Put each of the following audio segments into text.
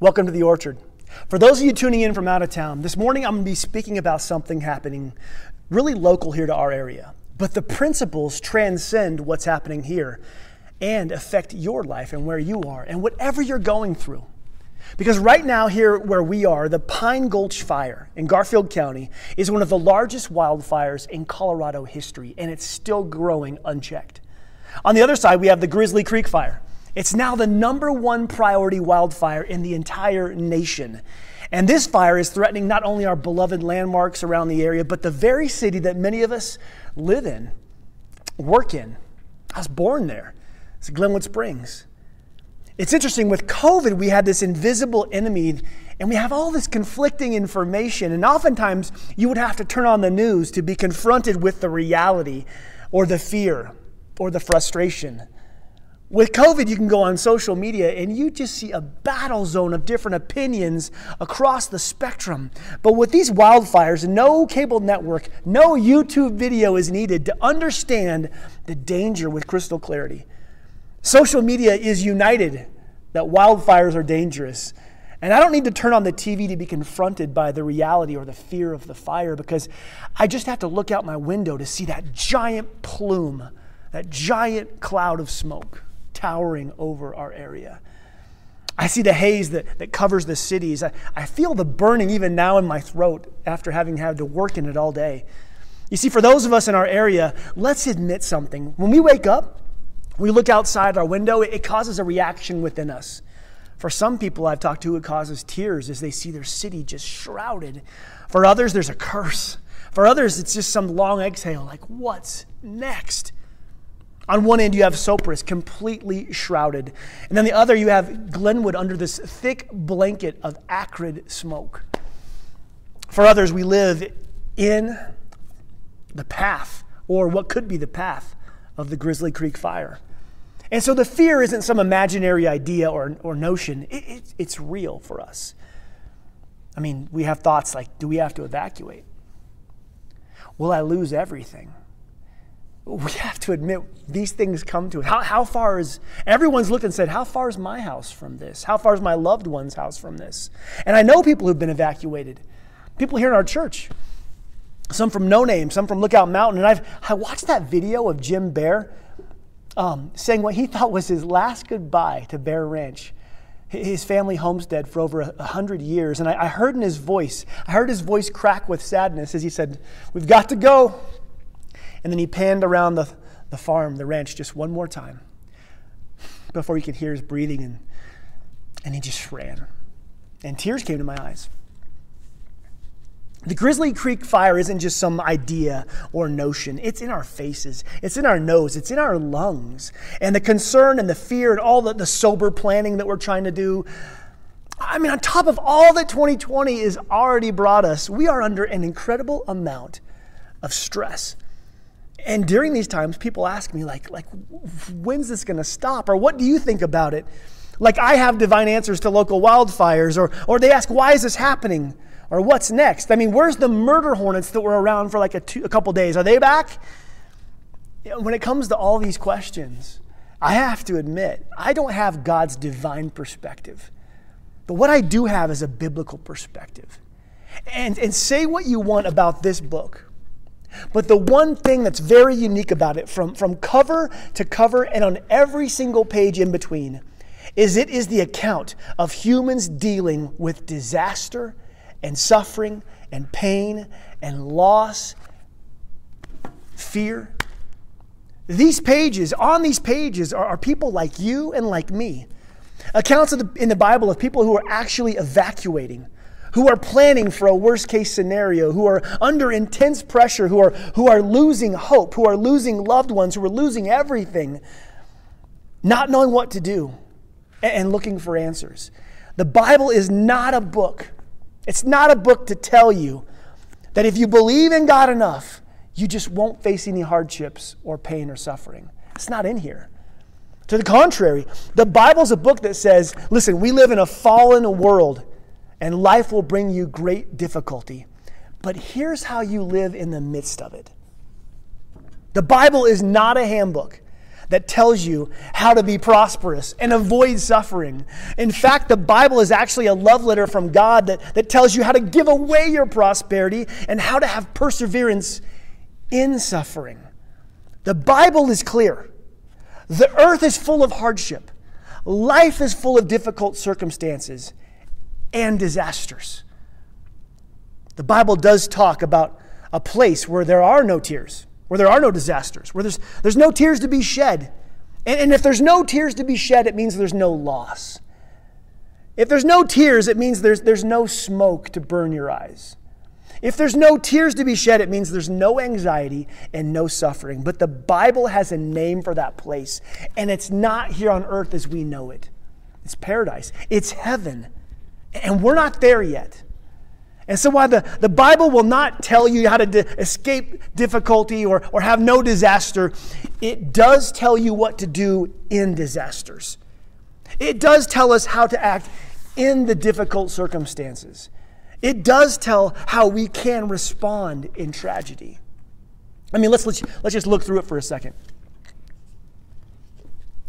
Welcome to the Orchard. For those of you tuning in from out of town, this morning I'm going to be speaking about something happening really local here to our area. But the principles transcend what's happening here and affect your life and where you are and whatever you're going through. Because right now here where we are, the Pine Gulch Fire in Garfield County is one of the largest wildfires in Colorado history, and it's still growing unchecked. On the other side, we have the Grizzly Creek Fire. It's now the #1 priority wildfire in the entire nation. And this fire is threatening not only our beloved landmarks around the area, but the very city that many of us live in, work in. I was born there. It's Glenwood Springs. It's interesting, with COVID, we had this invisible enemy, and we have all this conflicting information. And oftentimes, you would have to turn on the news to be confronted with the reality or the fear or the frustration. With COVID, you can go on social media and you just see a battle zone of different opinions across the spectrum. But with these wildfires, no cable network, no YouTube video is needed to understand the danger with crystal clarity. Social media is united that wildfires are dangerous. And I don't need to turn on the TV to be confronted by the reality or the fear of the fire, because I just have to look out my window to see that giant plume, that giant cloud of smoke towering over our area. I see the haze that covers the cities. I feel the burning even now in my throat after having had to work in it all day. You see, for those of us in our area, let's admit something. When we wake up, we look outside our window, it causes a reaction within us. For some people I've talked to, it causes tears as they see their city just shrouded. For others, there's a curse. For others, it's just some long exhale, like, what's next? On one end, you have Sopris, completely shrouded. And then the other, you have Glenwood under this thick blanket of acrid smoke. For others, we live in the path, or what could be the path, of the Grizzly Creek Fire. And so the fear isn't some imaginary idea or notion. It's real for us. I mean, we have thoughts like, do we have to evacuate? Will I lose everything? We have to admit these things come to it. How far is, everyone's looked and said, how far is my house from this? How far is my loved one's house from this? And I know people who've been evacuated, people here in our church, some from No Name, some from Lookout Mountain. And I watched that video of Jim Bear saying what he thought was his last goodbye to Bear Ranch, his family homestead for over 100 years. And I heard in his voice, I heard his voice crack with sadness as he said, we've got to go. And then he panned around the farm, the ranch, just one more time before you could hear his breathing, and he just ran. And tears came to my eyes. The Grizzly Creek Fire isn't just some idea or notion. It's in our faces. It's in our nose. It's in our lungs. And the concern and the fear and all the sober planning that we're trying to do, I mean, on top of all that 2020 has already brought us, we are under an incredible amount of stress. And during these times, people ask me, like, when's this going to stop? Or what do you think about it? Like, I have divine answers to local wildfires. Or they ask, why is this happening? Or what's next? I mean, where's the murder hornets that were around for like a couple days? Are they back? When it comes to all these questions, I have to admit, I don't have God's divine perspective. But what I do have is a biblical perspective. And say what you want about this book, but the one thing that's very unique about it, from cover to cover and on every single page in between, is it is the account of humans dealing with disaster and suffering and pain and loss, fear. These pages, on these pages, are people like you and like me. Accounts in the Bible of people who are actually evacuating, who are planning for a worst-case scenario, who are under intense pressure, who are losing hope, who are losing loved ones, who are losing everything, not knowing what to do, and looking for answers. The Bible is not a book. It's not a book to tell you that if you believe in God enough, you just won't face any hardships or pain or suffering. It's not in here. To the contrary, the Bible's a book that says, listen, we live in a fallen world, and life will bring you great difficulty. But here's how you live in the midst of it. The Bible is not a handbook. that tells you how to be prosperous and avoid suffering. In fact, the Bible is actually a love letter from God that tells you how to give away your prosperity and how to have perseverance in suffering. The Bible is clear. The earth is full of hardship. Life is full of difficult circumstances and disasters. The Bible does talk about a place where there are no tears, where there are no disasters, where there's no tears to be shed. And if there's no tears to be shed, it means there's no loss. If there's no tears, it means there's no smoke to burn your eyes. If there's no tears to be shed, it means there's no anxiety and no suffering. But the Bible has a name for that place, and it's not here on earth as we know it. It's paradise. It's heaven. And we're not there yet. And so while the Bible will not tell you how to escape difficulty or have no disaster, it does tell you what to do in disasters. It does tell us how to act in the difficult circumstances. It does tell how we can respond in tragedy. I mean, let's just look through it for a second.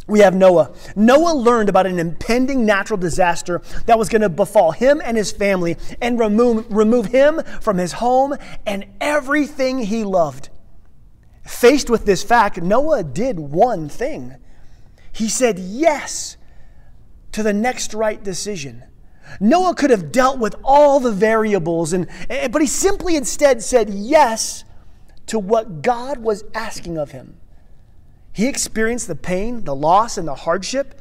We have Noah. Noah learned about an impending natural disaster that was going to befall him and his family and remove him from his home and everything he loved. Faced with this fact, Noah did one thing. He said yes to the next right decision. Noah could have dealt with all the variables, but he simply instead said yes to what God was asking of him. He experienced the pain, the loss, and the hardship,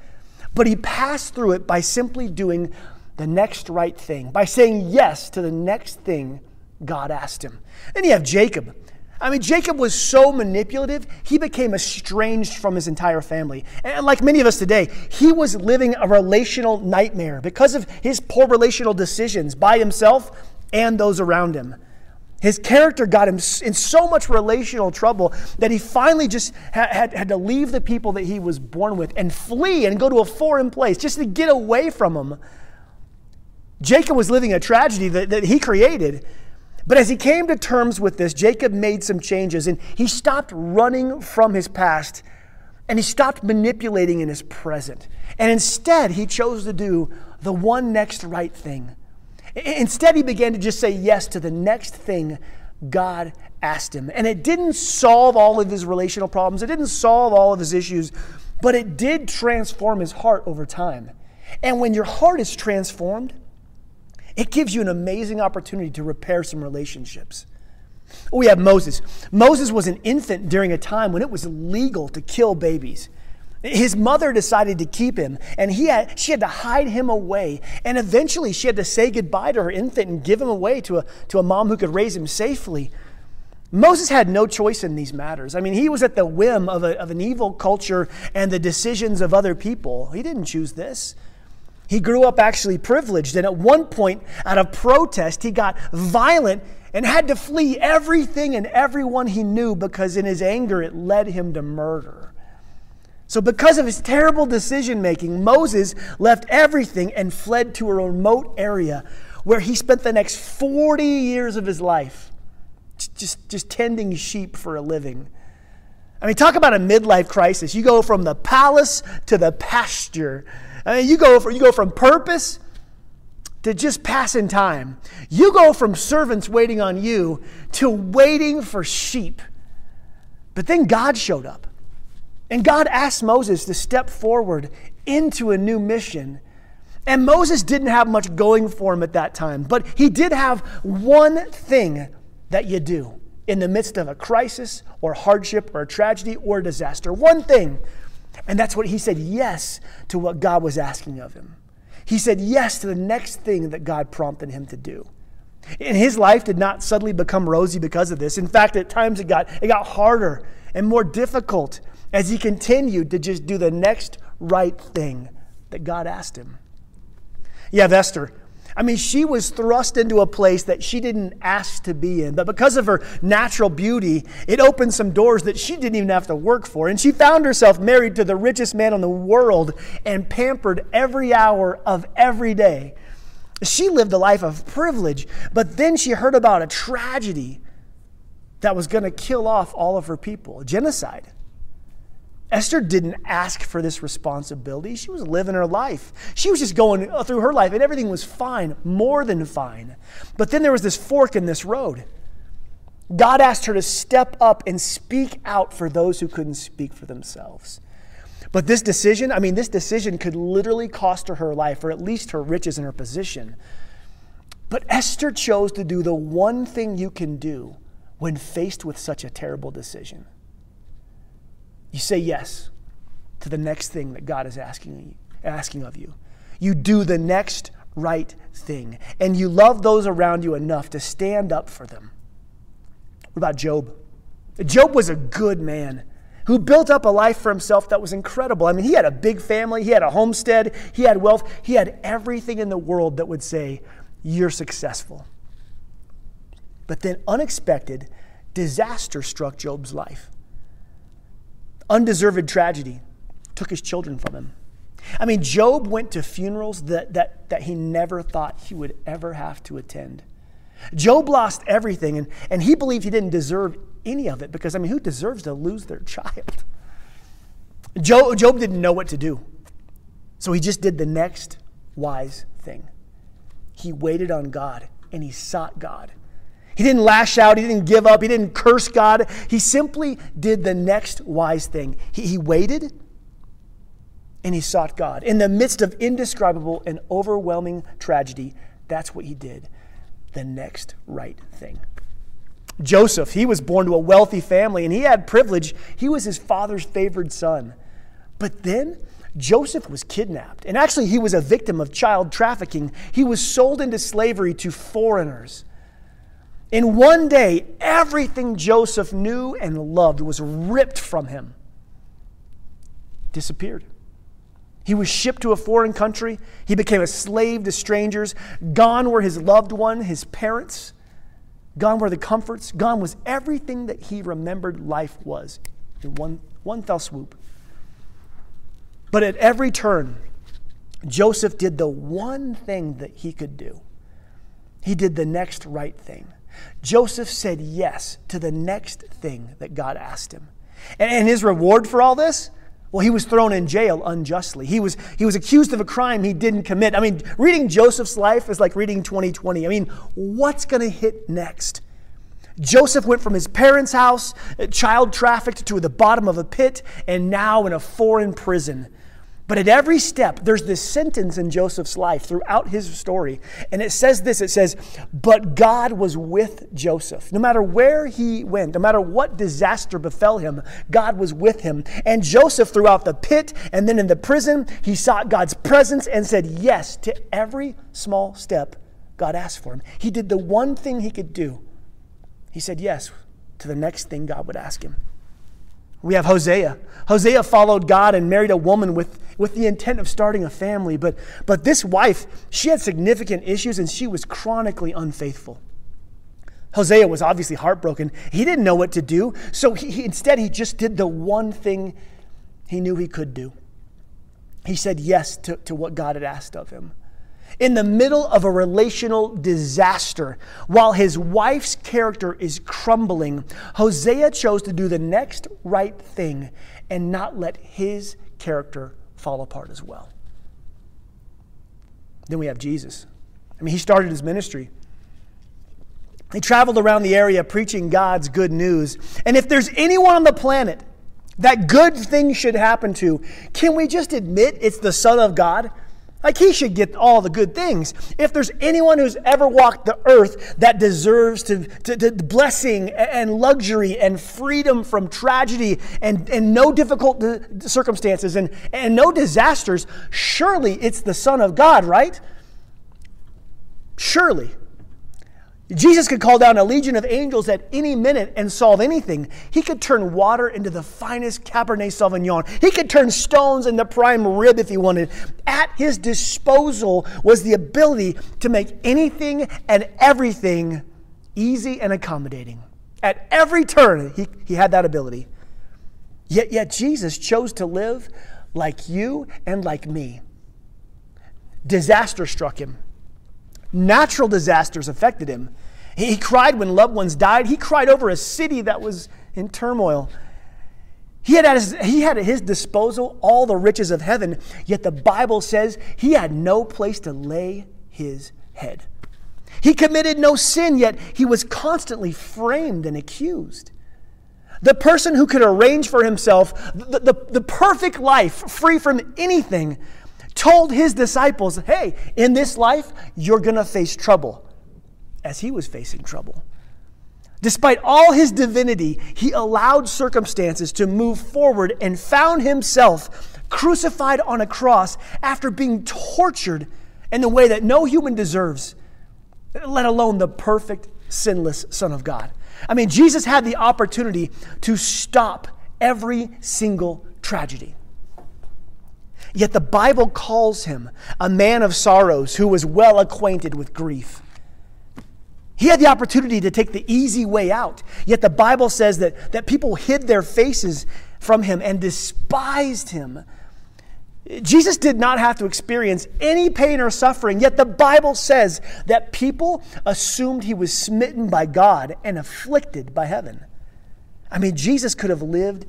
but he passed through it by simply doing the next right thing, by saying yes to the next thing God asked him. Then you have Jacob. I mean, Jacob was so manipulative, he became estranged from his entire family. And like many of us today, he was living a relational nightmare because of his poor relational decisions by himself and those around him. His character got him in so much relational trouble that he finally just had to leave the people that he was born with and flee and go to a foreign place just to get away from them. Jacob was living a tragedy that he created. But as he came to terms with this, Jacob made some changes, and he stopped running from his past, and he stopped manipulating in his present. And instead, he chose to do the one next right thing. Instead, he began to just say yes to the next thing God asked him. And it didn't solve all of his relational problems. It didn't solve all of his issues, but it did transform his heart over time. And when your heart is transformed, it gives you an amazing opportunity to repair some relationships. We have Moses. Moses was an infant during a time when it was legal to kill babies. His mother decided to keep him, and she had to hide him away. And eventually she had to say goodbye to her infant and give him away to a mom who could raise him safely. Moses had no choice in these matters. I mean, he was at the whim of an evil culture and the decisions of other people. He didn't choose this. He grew up actually privileged, and at one point, out of protest, he got violent and had to flee everything and everyone he knew because in his anger, it led him to murder. So because of his terrible decision-making, Moses left everything and fled to a remote area where he spent the next 40 years of his life just tending sheep for a living. I mean, talk about a midlife crisis. You go from the palace to the pasture. I mean, you go from purpose to just passing time. You go from servants waiting on you to waiting for sheep. But then God showed up. And God asked Moses to step forward into a new mission. And Moses didn't have much going for him at that time. But he did have one thing that you do in the midst of a crisis or hardship or a tragedy or disaster. One thing. And that's what he said yes to what God was asking of him. He said yes to the next thing that God prompted him to do. And his life did not suddenly become rosy because of this. In fact, at times it got harder and more difficult as he continued to just do the next right thing that God asked him. You have Esther. I mean, she was thrust into a place that she didn't ask to be in. But because of her natural beauty, it opened some doors that she didn't even have to work for. And she found herself married to the richest man in the world and pampered every hour of every day. She lived a life of privilege, but then she heard about a tragedy that was going to kill off all of her people, genocide. Esther didn't ask for this responsibility. She was living her life. She was just going through her life, and everything was fine, more than fine. But then there was this fork in this road. God asked her to step up and speak out for those who couldn't speak for themselves. But this decision, this decision could literally cost her her life, or at least her riches and her position. But Esther chose to do the one thing you can do when faced with such a terrible decision. You say yes to the next thing that God is asking of you. You do the next right thing, and you love those around you enough to stand up for them. What about Job? Job was a good man who built up a life for himself that was incredible. He had a big family, he had a homestead, he had wealth, he had everything in the world that would say, you're successful. But then unexpected disaster struck Job's life. Undeserved tragedy took his children from him. Job went to funerals that he never thought he would ever have to attend. Job lost everything, and he believed he didn't deserve any of it because, who deserves to lose their child? Job didn't know what to do, so he just did the next wise thing. He waited on God, and he sought God. He didn't lash out. He didn't give up. He didn't curse God. He simply did the next wise thing. He waited, and he sought God. In the midst of indescribable and overwhelming tragedy, that's what he did. The next right thing. Joseph, he was born to a wealthy family and he had privilege. He was his father's favored son. But then Joseph was kidnapped, and actually he was a victim of child trafficking. He was sold into slavery to foreigners. In one day, everything Joseph knew and loved was ripped from him. Disappeared. He was shipped to a foreign country. He became a slave to strangers. Gone were his loved one, his parents. Gone were the comforts. Gone was everything that he remembered life was in one fell swoop. But at every turn, Joseph did the one thing that he could do. He did the next right thing. Joseph said yes to the next thing that God asked him. And his reward for all this? Well, he was thrown in jail unjustly. He was accused of a crime he didn't commit. Reading Joseph's life is like reading 2020. What's going to hit next? Joseph went from his parents' house, child trafficked, to the bottom of a pit, and now in a foreign prison. But at every step, there's this sentence in Joseph's life throughout his story. And it says this, but God was with Joseph. No matter where he went, no matter what disaster befell him, God was with him. And Joseph, throughout the pit and then in the prison, he sought God's presence and said yes to every small step God asked for him. He did the one thing he could do. He said yes to the next thing God would ask him. We have Hosea. Hosea followed God and married a woman with the intent of starting a family. But this wife, she had significant issues and she was chronically unfaithful. Hosea was obviously heartbroken. He didn't know what to do. So he just did the one thing he knew he could do. He said yes to what God had asked of him. In the middle of a relational disaster, while his wife's character is crumbling, Hosea chose to do the next right thing and not let his character fall apart as well. Then we have Jesus. He started his ministry. He traveled around the area preaching God's good news. And if there's anyone on the planet that good thing should happen to, can we just admit it's the Son of God? He should get all the good things. If there's anyone who's ever walked the earth that deserves to blessing and luxury and freedom from tragedy and no difficult circumstances and no disasters, surely it's the Son of God, right? Surely. Jesus could call down a legion of angels at any minute and solve anything. He could turn water into the finest Cabernet Sauvignon. He could turn stones into prime rib if he wanted. At his disposal was the ability to make anything and everything easy and accommodating. At every turn, he had that ability. Yet Jesus chose to live like you and like me. Disaster struck him. Natural disasters affected him. He cried when loved ones died. He cried over a city that was in turmoil. He had, at his disposal all the riches of heaven, yet the Bible says he had no place to lay his head. He committed no sin, yet he was constantly framed and accused. The person who could arrange for himself the perfect life, free from anything, told his disciples, hey, in this life, you're going to face trouble, as he was facing trouble. Despite all his divinity, he allowed circumstances to move forward and found himself crucified on a cross after being tortured in the way that no human deserves, let alone the perfect, sinless Son of God. I mean, Jesus had the opportunity to stop every single tragedy. Yet the Bible calls him a man of sorrows who was well acquainted with grief. He had the opportunity to take the easy way out. Yet the Bible says that people hid their faces from him and despised him. Jesus did not have to experience any pain or suffering. Yet the Bible says that people assumed he was smitten by God and afflicted by heaven. I mean, Jesus could have lived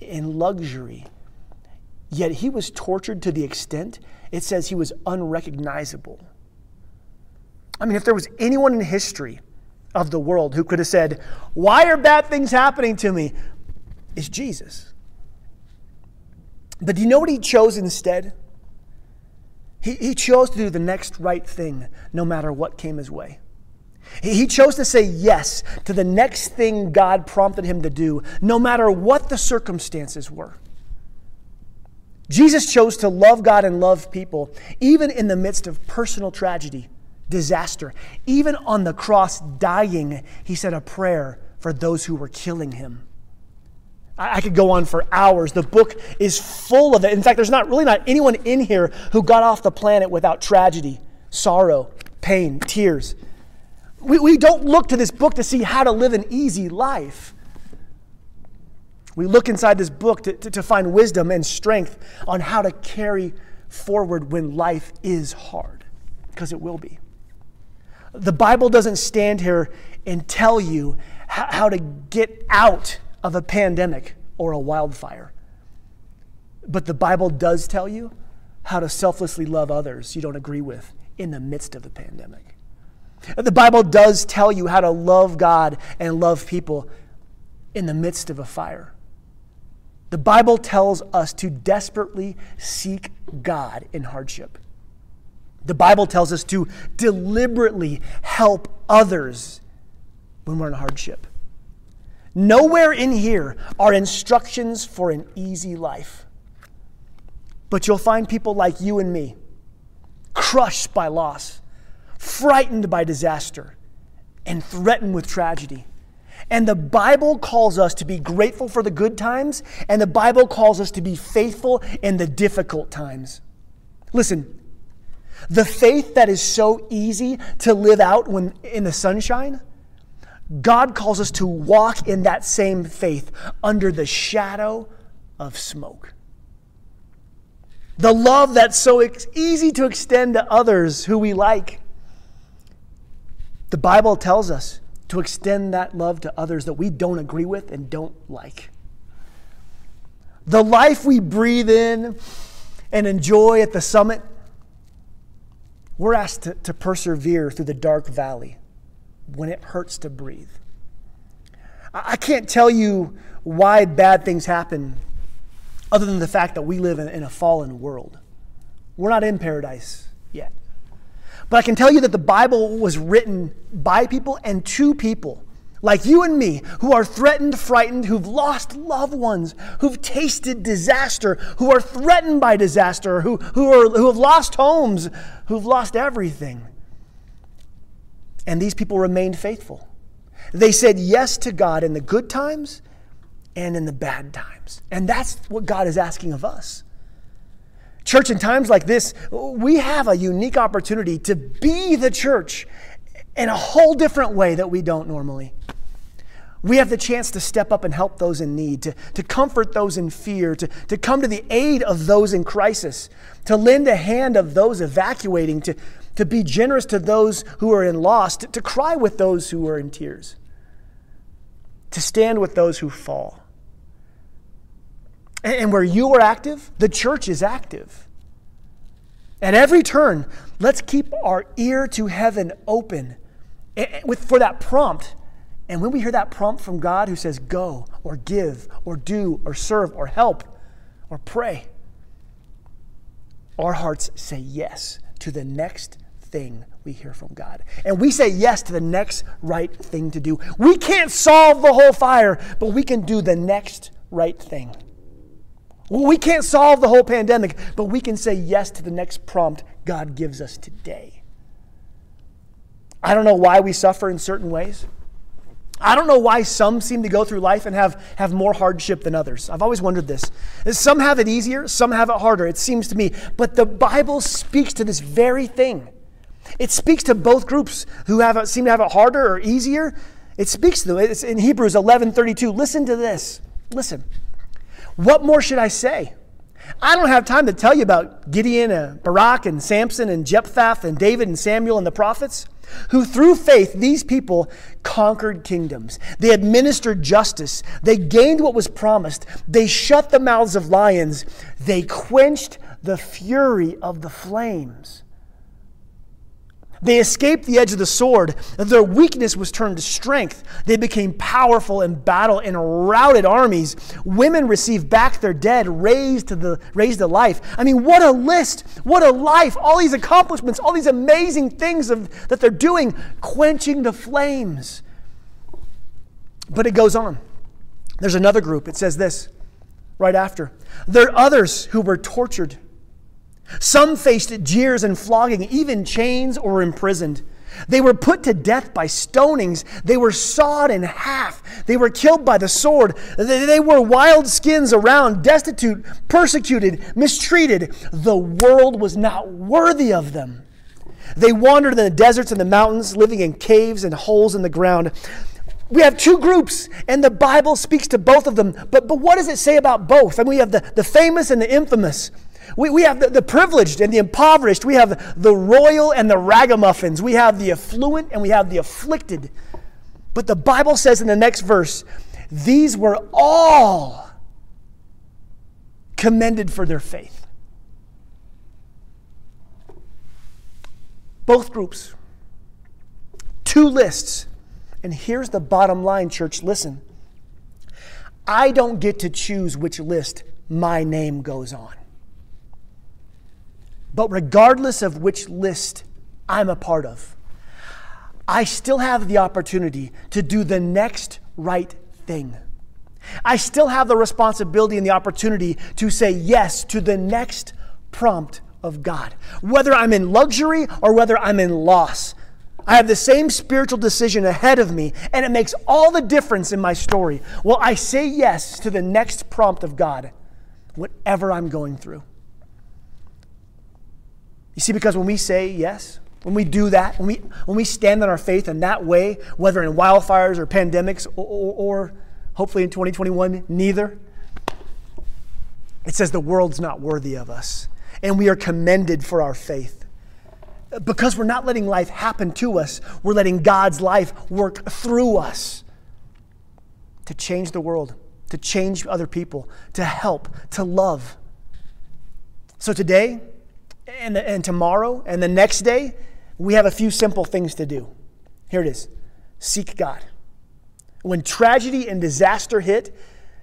in luxury. Yet he was tortured to the extent, it says he was unrecognizable. I mean, if there was anyone in history of the world who could have said, why are bad things happening to me? It's Jesus. But do you know what he chose instead? He chose to do the next right thing, no matter what came his way. He chose to say yes to the next thing God prompted him to do, no matter what the circumstances were. Jesus chose to love God and love people, even in the midst of personal tragedy, disaster. Even on the cross dying, he said a prayer for those who were killing him. I could go on for hours. The book is full of it. In fact, there's not anyone in here who got off the planet without tragedy, sorrow, pain, tears. We don't look to this book to see how to live an easy life. We look inside this book to find wisdom and strength on how to carry forward when life is hard, because it will be. The Bible doesn't stand here and tell you how to get out of a pandemic or a wildfire. But the Bible does tell you how to selflessly love others you don't agree with in the midst of the pandemic. The Bible does tell you how to love God and love people in the midst of a fire. The Bible tells us to desperately seek God in hardship. The Bible tells us to deliberately help others when we're in hardship. Nowhere in here are instructions for an easy life. But you'll find people like you and me, crushed by loss, frightened by disaster, and threatened with tragedy. And the Bible calls us to be grateful for the good times, and the Bible calls us to be faithful in the difficult times. Listen, the faith that is so easy to live out when in the sunshine, God calls us to walk in that same faith under the shadow of smoke. The love that's so easy to extend to others who we like, the Bible tells us to extend that love to others that we don't agree with and don't like. The life we breathe in and enjoy at the summit, we're asked to persevere through the dark valley when it hurts to breathe. I can't tell you why bad things happen other than the fact that we live in a fallen world. We're not in paradise yet. But I can tell you that the Bible was written by people and to people like you and me who are threatened, frightened, who've lost loved ones, who've tasted disaster, who are threatened by disaster, who have lost homes, who've lost everything. And these people remained faithful. They said yes to God in the good times and in the bad times. And that's what God is asking of us. Church, in times like this, we have a unique opportunity to be the church in a whole different way that we don't normally. We have the chance to step up and help those in need, to comfort those in fear, to come to the aid of those in crisis, to lend a hand of those evacuating, to be generous to those who are in loss, to cry with those who are in tears, to stand with those who fall. And where you are active, the church is active. At every turn, let's keep our ear to heaven open for that prompt. And when we hear that prompt from God who says go or give or do or serve or help or pray, our hearts say yes to the next thing we hear from God. And we say yes to the next right thing to do. We can't solve the whole fire, but we can do the next right thing. Well, we can't solve the whole pandemic, but we can say yes to the next prompt God gives us today. I don't know why we suffer in certain ways. I don't know why some seem to go through life and have more hardship than others. I've always wondered this. Some have it easier, some have it harder, it seems to me. But the Bible speaks to this very thing. It speaks to both groups who seem to have it harder or easier. It speaks to them. It's in Hebrews 11:32. Listen to this. Listen. What more should I say? I don't have time to tell you about Gideon and Barak and Samson and Jephthah and David and Samuel and the prophets, who through faith, these people conquered kingdoms. They administered justice. They gained what was promised. They shut the mouths of lions. They quenched the fury of the flames. They escaped the edge of the sword. Their weakness was turned to strength. They became powerful in battle and routed armies. Women received back their dead, raised to life. I mean, what a list. What a life. All these accomplishments, all these amazing things that they're doing, quenching the flames. But it goes on. There's another group. It says this right after. There are others who were tortured. Some faced jeers and flogging, even chains, or imprisoned. They were put to death by stonings. They were sawed in half. They were killed by the sword. They were wild skins around, destitute, persecuted, mistreated. The world was not worthy of them. They wandered in the deserts and the mountains, living in caves and holes in the ground. We have two groups, and the Bible speaks to both of them. But what does it say about both? I mean, we have the famous and the infamous. We have the privileged and the impoverished. We have the royal and the ragamuffins. We have the affluent and we have the afflicted. But the Bible says in the next verse, these were all commended for their faith. Both groups. Two lists. And here's the bottom line, church. Listen. I don't get to choose which list my name goes on. But regardless of which list I'm a part of, I still have the opportunity to do the next right thing. I still have the responsibility and the opportunity to say yes to the next prompt of God. Whether I'm in luxury or whether I'm in loss, I have the same spiritual decision ahead of me, and it makes all the difference in my story. Will I say yes to the next prompt of God, whatever I'm going through? You see, because when we say yes, when we do that, when we stand on our faith in that way, whether in wildfires or pandemics or hopefully in 2021, neither, it says the world's not worthy of us, and we are commended for our faith. Because we're not letting life happen to us, we're letting God's life work through us to change the world, to change other people, to help, to love. So today, and tomorrow and the next day, we have a few simple things to do. Here it is. Seek God. When tragedy and disaster hit,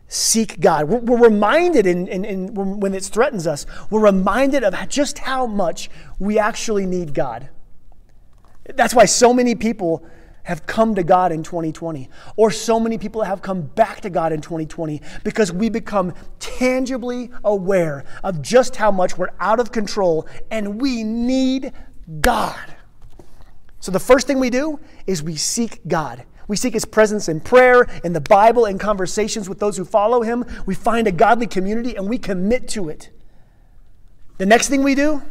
seek God. We're reminded when it threatens us, we're reminded of just how much we actually need God. That's why so many people have come to God in 2020, or so many people have come back to God in 2020, because we become tangibly aware of just how much we're out of control and we need God. So the first thing we do is we seek God. We seek His presence in prayer, in the Bible, in conversations with those who follow Him. We find a godly community and we commit to it. The next thing we do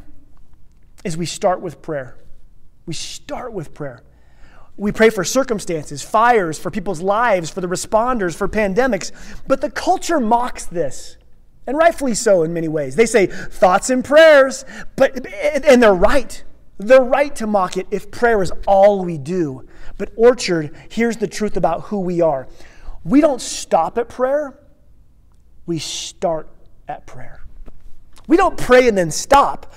is we start with prayer. We start with prayer. We pray for circumstances, fires, for people's lives, for the responders, for pandemics. But the culture mocks this, and rightfully so in many ways. They say thoughts and prayers, and they're right. They're right to mock it if prayer is all we do. But Orchard, here's the truth about who we are. We don't stop at prayer. We start at prayer. We don't pray and then stop.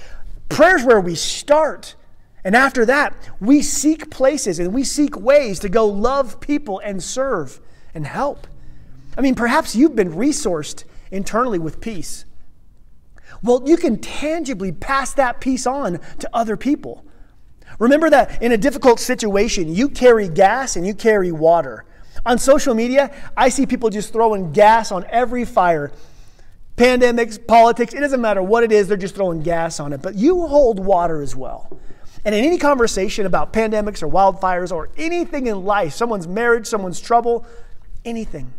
Prayer is where we start. And after that, we seek places and we seek ways to go love people and serve and help. I mean, perhaps you've been resourced internally with peace. Well, you can tangibly pass that peace on to other people. Remember that in a difficult situation, you carry gas and you carry water. On social media, I see people just throwing gas on every fire. Pandemics, politics, it doesn't matter what it is, they're just throwing gas on it. But you hold water as well. And in any conversation about pandemics or wildfires or anything in life, someone's marriage, someone's trouble, anything,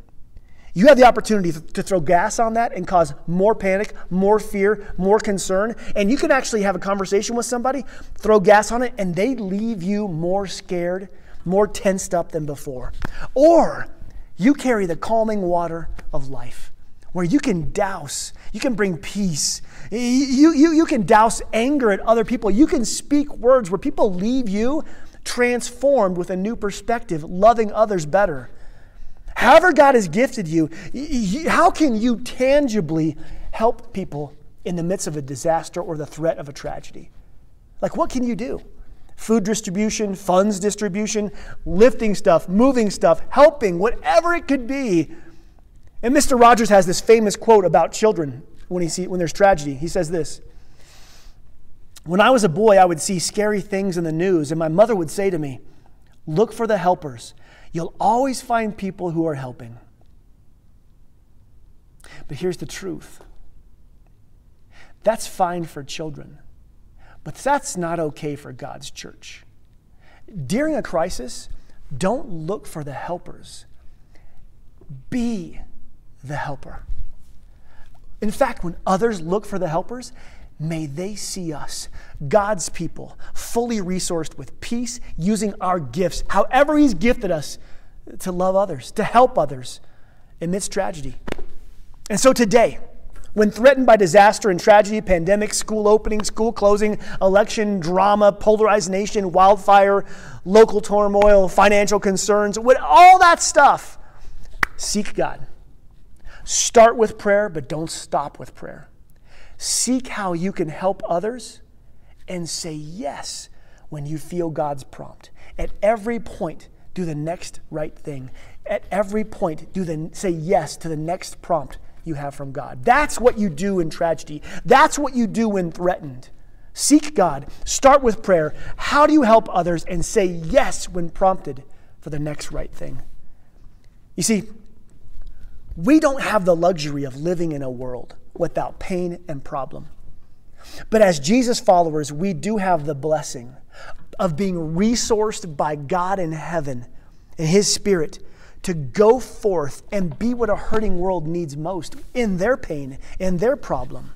you have the opportunity to throw gas on that and cause more panic, more fear, more concern. And you can actually have a conversation with somebody, throw gas on it, and they leave you more scared, more tensed up than before. Or you carry the calming water of life where you can douse, you can bring peace. You can douse anger at other people. You can speak words where people leave you transformed with a new perspective, loving others better. However God has gifted you, how can you tangibly help people in the midst of a disaster or the threat of a tragedy? Like, what can you do? Food distribution, funds distribution, lifting stuff, moving stuff, helping, whatever it could be. And Mr. Rogers has this famous quote about children when there's tragedy. He says this, "When I was a boy, I would see scary things in the news, and my mother would say to me, 'Look for the helpers. You'll always find people who are helping.'" But here's the truth. That's fine for children, but that's not okay for God's church. During a crisis, don't look for the helpers. Be the helper. In fact, when others look for the helpers, may they see us, God's people, fully resourced with peace, using our gifts, however he's gifted us, to love others, to help others amidst tragedy. And so today, when threatened by disaster and tragedy, pandemic, school opening, school closing, election, drama, polarized nation, wildfire, local turmoil, financial concerns, with all that stuff, seek God. Start with prayer, but don't stop with prayer. Seek how you can help others and say yes when you feel God's prompt. At every point, do the next right thing. At every point, say yes to the next prompt you have from God. That's what you do in tragedy. That's what you do when threatened. Seek God. Start with prayer. How do you help others? And say yes when prompted for the next right thing. You see, we don't have the luxury of living in a world without pain and problem. But as Jesus followers, we do have the blessing of being resourced by God in heaven and his spirit to go forth and be what a hurting world needs most in their pain, in their problem.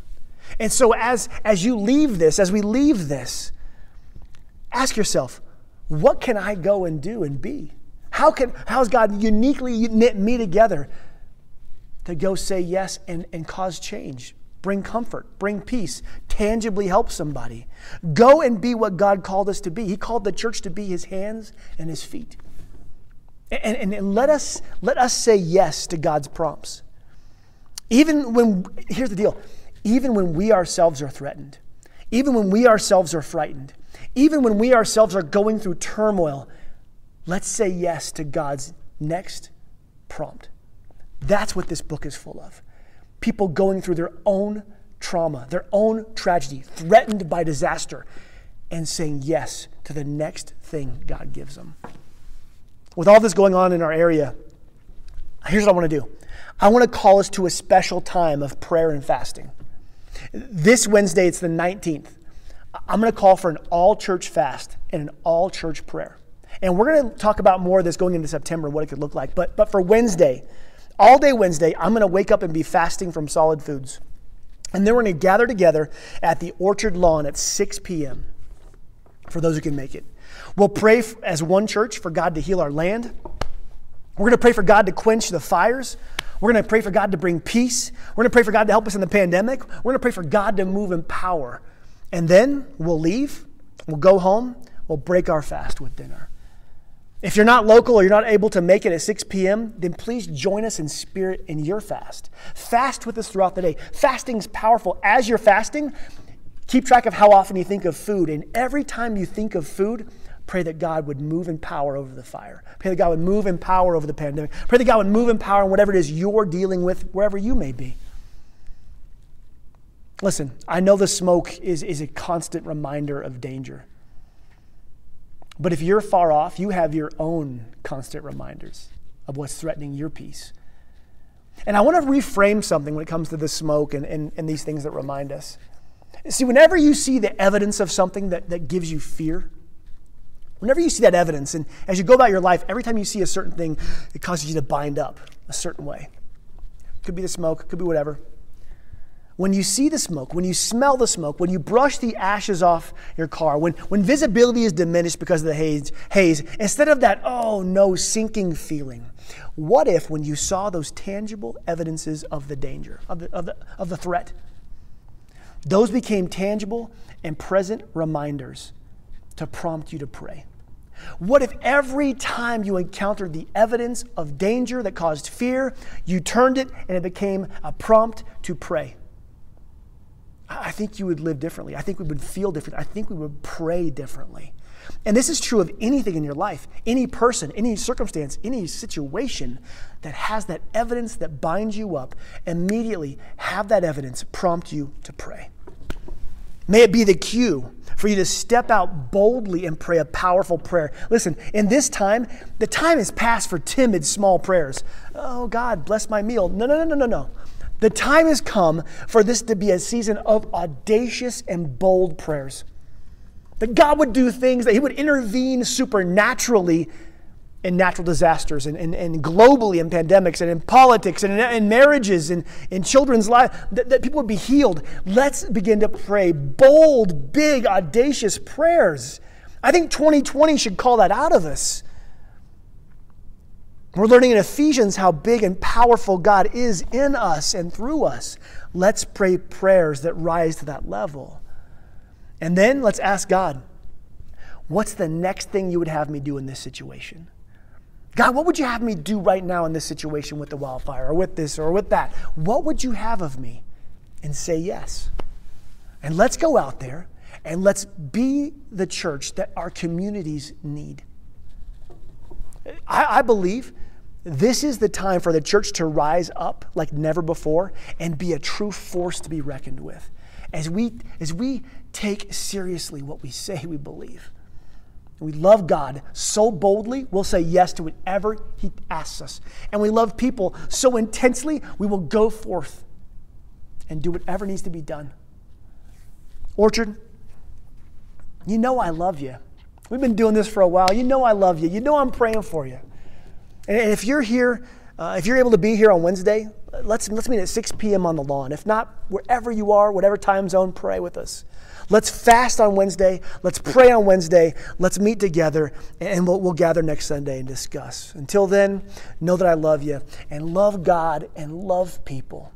And so as we leave this, ask yourself, what can I go and do and be? How's God uniquely knit me together to go say yes and cause change, bring comfort, bring peace, tangibly help somebody. Go and be what God called us to be. He called the church to be his hands and his feet. And let us say yes to God's prompts. Here's the deal, even when we ourselves are threatened, even when we ourselves are frightened, even when we ourselves are going through turmoil, let's say yes to God's next prompt. That's what this book is full of. People going through their own trauma, their own tragedy, threatened by disaster, and saying yes to the next thing God gives them. With all this going on in our area, here's what I want to do. I want to call us to a special time of prayer and fasting. This Wednesday, it's the 19th. I'm going to call for an all-church fast and an all-church prayer. And we're going to talk about more of this going into September, what it could look like. But for Wednesday, all day Wednesday, I'm going to wake up and be fasting from solid foods. And then we're going to gather together at the orchard lawn at 6 p.m. for those who can make it. We'll pray as one church for God to heal our land. We're going to pray for God to quench the fires. We're going to pray for God to bring peace. We're going to pray for God to help us in the pandemic. We're going to pray for God to move in power. And then we'll leave. We'll go home. We'll break our fast with dinner. If you're not local or you're not able to make it at 6 p.m., then please join us in spirit in your fast. Fast with us throughout the day. Fasting's powerful. As you're fasting, keep track of how often you think of food. And every time you think of food, pray that God would move in power over the fire. Pray that God would move in power over the pandemic. Pray that God would move in power in whatever it is you're dealing with, wherever you may be. Listen, I know the smoke is a constant reminder of danger. But if you're far off, you have your own constant reminders of what's threatening your peace. And I want to reframe something when it comes to the smoke and these things that remind us. See, whenever you see the evidence of something that gives you fear, whenever you see that evidence, and as you go about your life, every time you see a certain thing, it causes you to bind up a certain way. Could be the smoke, could be whatever. When you see the smoke, when you smell the smoke, when you brush the ashes off your car, when visibility is diminished because of the haze, instead of that, oh no, sinking feeling, what if when you saw those tangible evidences of the danger, of the threat, those became tangible and present reminders to prompt you to pray? What if every time you encountered the evidence of danger that caused fear, you turned it and it became a prompt to pray? I think you would live differently. I think we would feel different. I think we would pray differently. And this is true of anything in your life, any person, any circumstance, any situation that has that evidence that binds you up. Immediately have that evidence prompt you to pray. May it be the cue for you to step out boldly and pray a powerful prayer. Listen, in this time, the time is past for timid, small prayers. Oh, God, bless my meal. No. The time has come for this to be a season of audacious and bold prayers. That God would do things, that he would intervene supernaturally in natural disasters and globally in pandemics and in politics and in marriages and in children's lives, that people would be healed. Let's begin to pray bold, big, audacious prayers. I think 2020 should call that out of us. We're learning in Ephesians how big and powerful God is in us and through us. Let's pray prayers that rise to that level. And then let's ask God, what's the next thing you would have me do in this situation? God, what would you have me do right now in this situation with the wildfire or with this or with that? What would you have of me? And say yes. And let's go out there and let's be the church that our communities need. I believe this is the time for the church to rise up like never before and be a true force to be reckoned with as we take seriously what we say we believe. We love God so boldly, we'll say yes to whatever he asks us. And we love people so intensely, we will go forth and do whatever needs to be done. Orchard, you know I love you. We've been doing this for a while. You know I love you. You know I'm praying for you. And if you're here, if you're able to be here on Wednesday, let's meet at 6 p.m. on the lawn. If not, wherever you are, whatever time zone, pray with us. Let's fast on Wednesday. Let's pray on Wednesday. Let's meet together, and we'll gather next Sunday and discuss. Until then, know that I love you, and love God and love people.